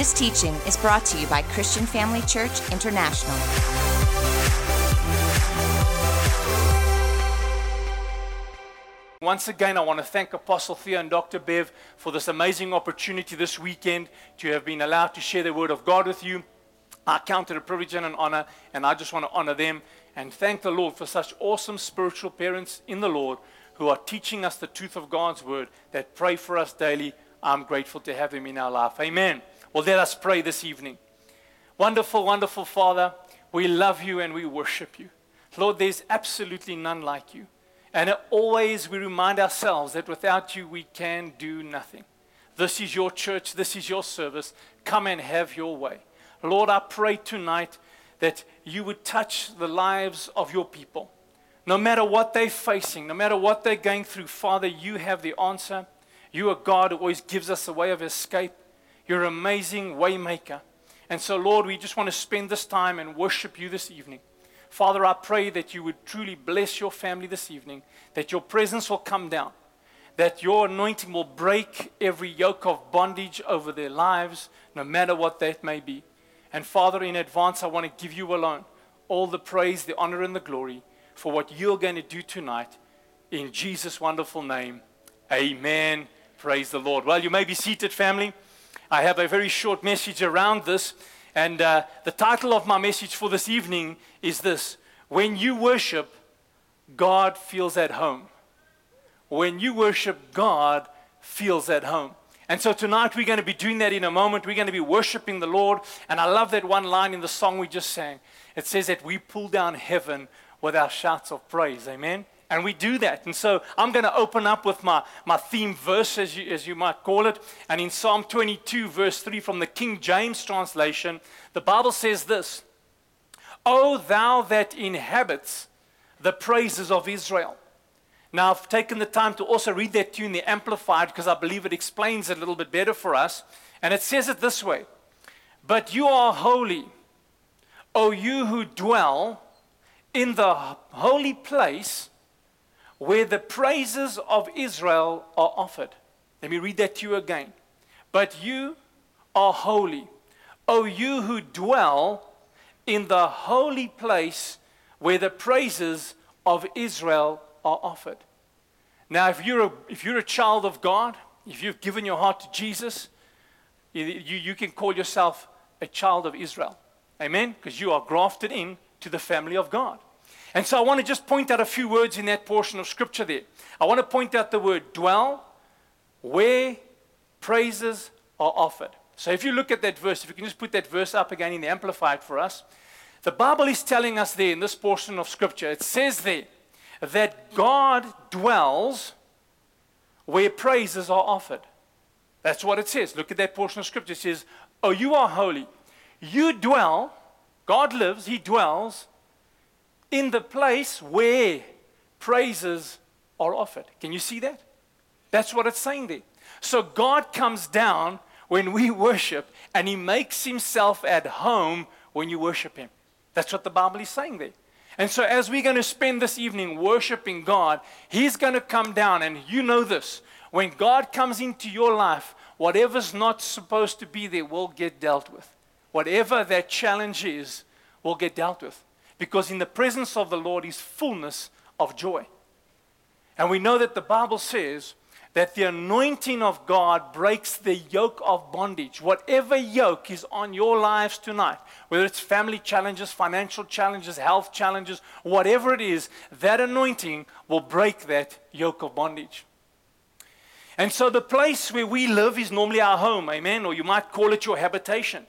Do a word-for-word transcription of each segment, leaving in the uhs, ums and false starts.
This teaching is brought to you by Christian Family Church International. Once again, I want to thank Apostle Theo and Doctor Bev for this amazing opportunity this weekend to have been allowed to share the Word of God with you. I count it a privilege and an honor, and I just want to honor them and thank the Lord for such awesome spiritual parents in the Lord who are teaching us the truth of God's Word, that pray for us daily. I'm grateful to have them in our life. Amen. Well, let us pray this evening. Wonderful, wonderful Father, we love you and we worship you. Lord, there's absolutely none like you. And always we remind ourselves that without you we can do nothing. This is your church. This is your service. Come and have your way. Lord, I pray tonight that you would touch the lives of your people. No matter what they're facing, no matter what they're going through, Father, you have the answer. You are God who always gives us a way of escape. You're an amazing way maker. And so, Lord, we just want to spend this time and worship you this evening. Father, I pray that you would truly bless your family this evening, that your presence will come down, that your anointing will break every yoke of bondage over their lives, no matter what that may be. And Father, in advance, I want to give you alone all the praise, the honor, and the glory for what you're going to do tonight. In Jesus' wonderful name, amen. Praise the Lord. Well, you may be seated, family. I have a very short message around this. And uh, the title of my message for this evening is this: when you worship, God feels at home. When you worship, God feels at home. And so tonight we're going to be doing that in a moment. We're going to be worshiping the Lord. And I love that one line in the song we just sang. It says that we pull down heaven with our shouts of praise. Amen. And we do that. And so I'm going to open up with my, my theme verse, as you, as you might call it. And in Psalm twenty-two, verse three, from the King James translation, the Bible says this: "O thou that inhabits the praises of Israel." Now, I've taken the time to also read that to you in the Amplified, because I believe it explains it a little bit better for us. And it says it this way: "But you are holy, O you who dwell in the holy place where the praises of Israel are offered." Let me read that to you again. "But you are holy, O you who dwell in the holy place where the praises of Israel are offered." Now, if you're a, if you're a child of God, if you've given your heart to Jesus, you, you can call yourself a child of Israel. Amen? Because you are grafted in to the family of God. And so I want to just point out a few words in that portion of Scripture there. I want to point out the word dwell, where praises are offered. So if you look at that verse, if you can just put that verse up again in the Amplified for us. The Bible is telling us there in this portion of Scripture, it says there that God dwells where praises are offered. That's what it says. Look at that portion of Scripture. It says, "Oh, you are holy. You dwell," God lives, he dwells, "in the place where praises are offered." Can you see that? That's what it's saying there. So God comes down when we worship, and he makes himself at home when you worship him. That's what the Bible is saying there. And so as we're going to spend this evening worshiping God, he's going to come down, and you know this. When God comes into your life, whatever's not supposed to be there will get dealt with. Whatever that challenge is will get dealt with. Because in the presence of the Lord is fullness of joy. And we know that the Bible says that the anointing of God breaks the yoke of bondage. Whatever yoke is on your lives tonight, whether it's family challenges, financial challenges, health challenges, whatever it is, that anointing will break that yoke of bondage. And so the place where we live is normally our home, amen, or you might call it your habitation.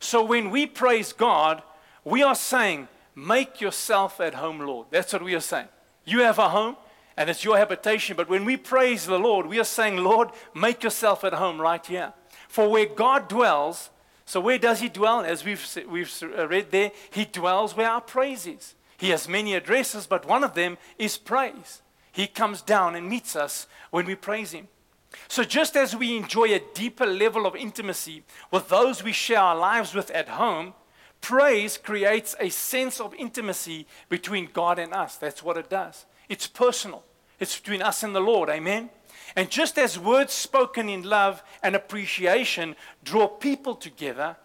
So when we praise God, we are saying, "Make yourself at home, Lord." That's what we are saying. You have a home, and it's your habitation. But when we praise the Lord, we are saying, "Lord, make yourself at home right here." For where God dwells, so where does he dwell? As we've, we've read there, he dwells where our praise is. He has many addresses, but one of them is praise. He comes down and meets us when we praise him. So just as we enjoy a deeper level of intimacy with those we share our lives with at home, praise creates a sense of intimacy between God and us. That's what it does. It's personal. It's between us and the Lord. Amen. And just as words spoken in love and appreciation draw people together,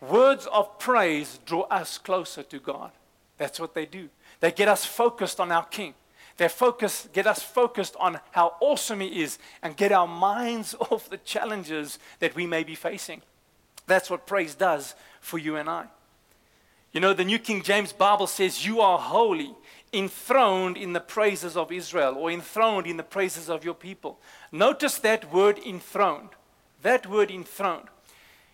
words of praise draw us closer to God. That's what they do. They get us focused on our King. They focus, get us focused on how awesome He is and get our minds off the challenges that we may be facing. That's what praise does for you and I. You know, the New King James Bible says, "You are holy, enthroned in the praises of Israel," or enthroned in the praises of your people. Notice that word enthroned. That word enthroned.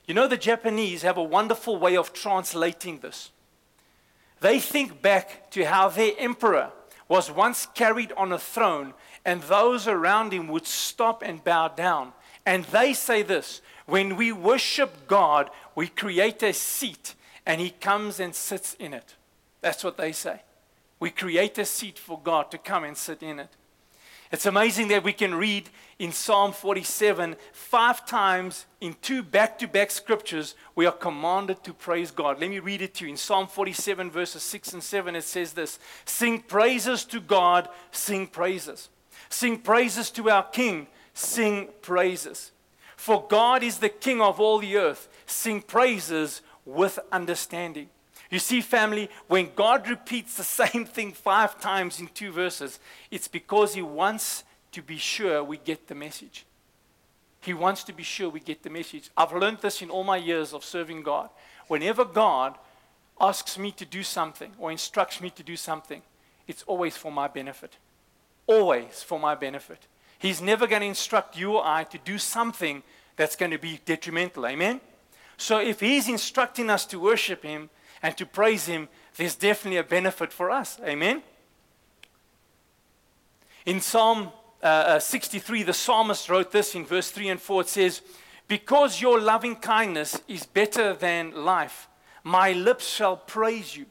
You know, the Japanese have a wonderful way of translating this. They think back to how their emperor was once carried on a throne, and those around him would stop and bow down. And they say this: when we worship God, we create a seat, and He comes and sits in it. That's what they say. We create a seat for God to come and sit in it. It's amazing that we can read in Psalm forty-seven, five times in two back-to-back scriptures, we are commanded to praise God. Let me read it to you. In Psalm forty-seven, verses six and seven, it says this: "Sing praises to God, sing praises. Sing praises to our King, sing praises. For God is the King of all the earth, sing praises with understanding." You see, family, when God repeats the same thing five times in two verses, it's because He wants to be sure we get the message. He wants to be sure we get the message. I've learned this in all my years of serving God. Whenever God asks me to do something or instructs me to do something, it's always for my benefit. Always for my benefit. He's never going to instruct you or I to do something that's going to be detrimental. Amen? So if He's instructing us to worship Him and to praise Him, there's definitely a benefit for us. Amen? In Psalm uh, uh, sixty-three, the psalmist wrote this in verse three and four. It says, "Because your loving kindness is better than life, my lips shall praise you.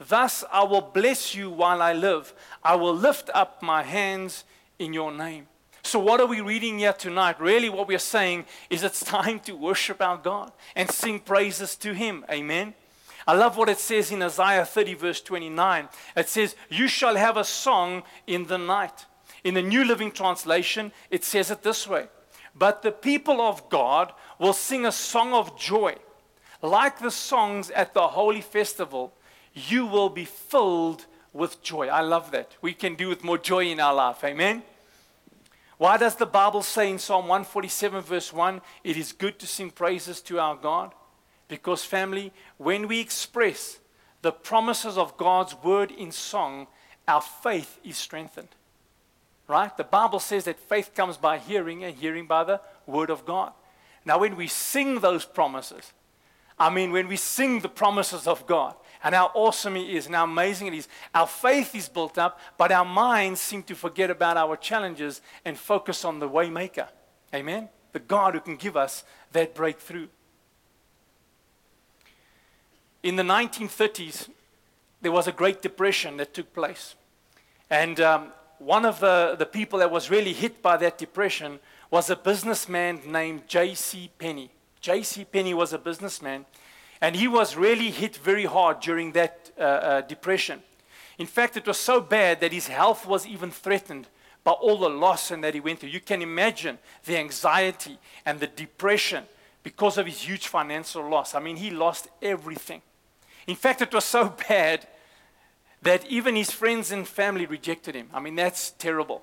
Thus I will bless you while I live. I will lift up my hands in your name." So what are we reading here tonight? Really what we are saying is it's time to worship our God and sing praises to Him. Amen? I love what it says in Isaiah thirty, verse twenty-nine. It says, "You shall have a song in the night." In the New Living Translation, it says it this way: "But the people of God will sing a song of joy. Like the songs at the holy festival, you will be filled with joy." I love that. We can do with more joy in our life. Amen? Why does the Bible say in Psalm one forty-seven, verse one, it is good to sing praises to our God? Because, family, when we express the promises of God's word in song, our faith is strengthened. Right? The Bible says that faith comes by hearing and hearing by the word of God. Now, when we sing those promises, I mean, when we sing the promises of God and how awesome He is and how amazing it is, our faith is built up, but our minds seem to forget about our challenges and focus on the Waymaker. Amen? The God who can give us that breakthrough. In the nineteen thirties, there was a Great Depression that took place. And um, one of the, the people that was really hit by that depression was a businessman named J C Penney. J C Penney was a businessman, and he was really hit very hard during that uh, uh, depression. In fact, it was so bad that his health was even threatened by all the loss and that he went through. You can imagine the anxiety and the depression because of his huge financial loss. I mean, he lost everything. In fact, it was so bad that even his friends and family rejected him. I mean, that's terrible.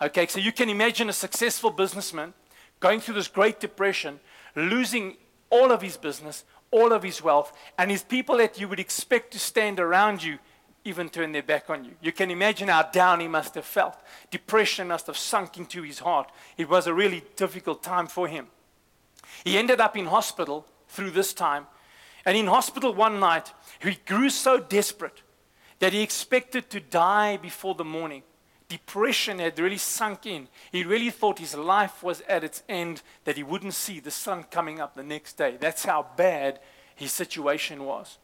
Okay, so you can imagine a successful businessman going through this Great Depression, losing all of his business, all of his wealth, and his people that you would expect to stand around you even turn their back on you. You can imagine how down he must have felt. Depression must have sunk into his heart. It was a really difficult time for him. He ended up in hospital through this time. And in hospital one night, he grew so desperate that he expected to die before the morning. Depression had really sunk in. He really thought his life was at its end, that he wouldn't see the sun coming up the next day. That's how bad his situation was.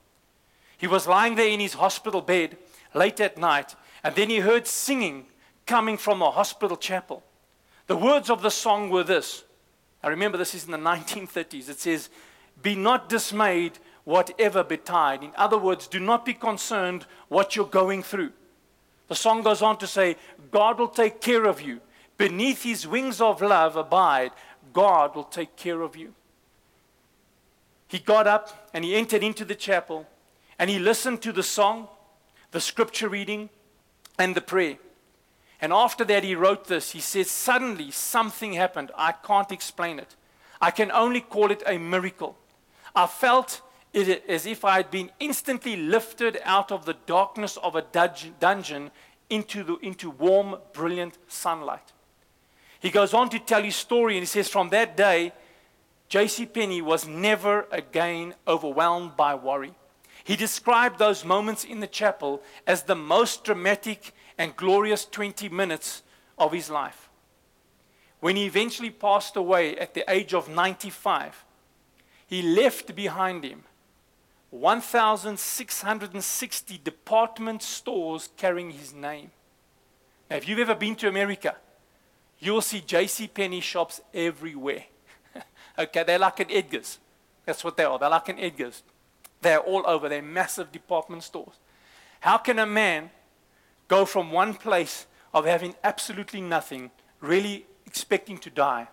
He was lying there in his hospital bed late at night, and then he heard singing coming from a hospital chapel. The words of the song were this. I remember this is in the nineteen thirties. It says, "Be not dismayed, whatever betide." In other words, do not be concerned what you're going through. The song goes on to say, God will take care of you. beneath his wings of love abide, God will take care of you. He got up and he entered into the chapel and he listened to the song, the scripture reading, and the prayer. And after that, he wrote this. He says, suddenly something happened. I can't explain it. I can only call it a miracle. I felt it as if I had been instantly lifted out of the darkness of a dungeon into the into warm, brilliant sunlight. He goes on to tell his story, and he says, from that day, J C. Penney was never again overwhelmed by worry. He described those moments in the chapel as the most dramatic and glorious twenty minutes of his life. When he eventually passed away at the age of ninety-five, he left behind him one thousand six hundred sixty department stores carrying his name. Now, if you've ever been to America, you'll see J C. Penney shops everywhere. Okay, they're like an Edgar's. That's what they are. They're like an Edgar's. They're all over. They're massive department stores. How can a man go from one place of having absolutely nothing, really expecting to die,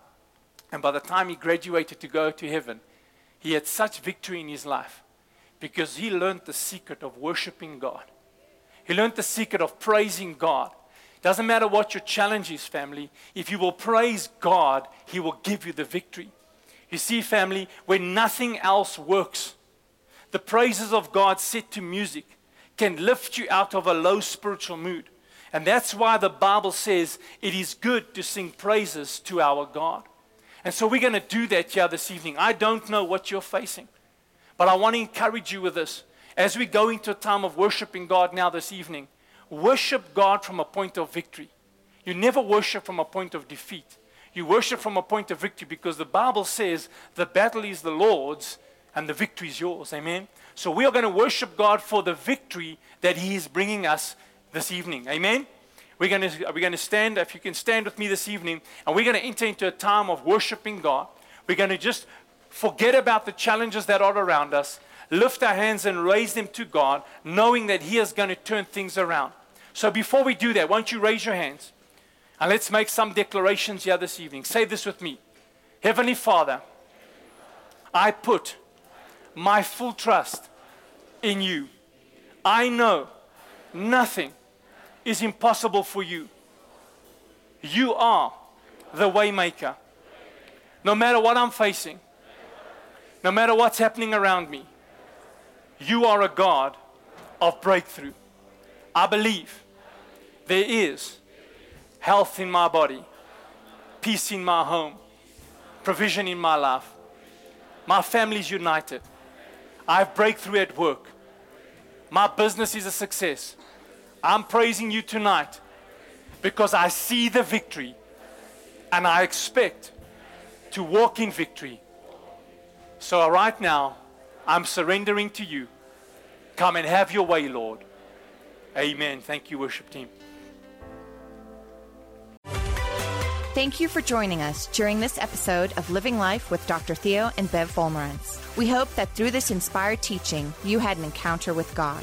and by the time he graduated to go to heaven, he had such victory in his life because he learned the secret of worshiping God. He learned the secret of praising God. Doesn't matter what your challenge is, family. If you will praise God, He will give you the victory. You see, family, when nothing else works, the praises of God set to music can lift you out of a low spiritual mood. And that's why the Bible says it is good to sing praises to our God. And so we're going to do that here this evening. I don't know what you're facing, but I want to encourage you with this. As we go into a time of worshiping God now this evening, worship God from a point of victory. You never worship from a point of defeat. You worship from a point of victory because the Bible says the battle is the Lord's and the victory is yours. Amen. So we are going to worship God for the victory that He is bringing us this evening. Amen. We're going to, we're going to stand, if you can stand with me this evening, and we're going to enter into a time of worshiping God. We're going to just forget about the challenges that are around us, lift our hands and raise them to God, knowing that He is going to turn things around. So before we do that, won't you raise your hands? And let's make some declarations here this evening. Say this with me. Heavenly Father, I put my full trust in You. I know nothing is impossible for You. You are the way maker. No matter what I'm facing, no matter what's happening around me, You are a God of breakthrough. I believe there is health in my body, peace in my home, provision in my life. My family's united. I have breakthrough at work. My business is a success. I'm praising You tonight because I see the victory and I expect to walk in victory. So right now, I'm surrendering to You. Come and have Your way, Lord. Amen. Thank you, worship team. Thank you for joining us during this episode of Living Life with Doctor Theo and Bev Vollmerans. We hope that through this inspired teaching, you had an encounter with God.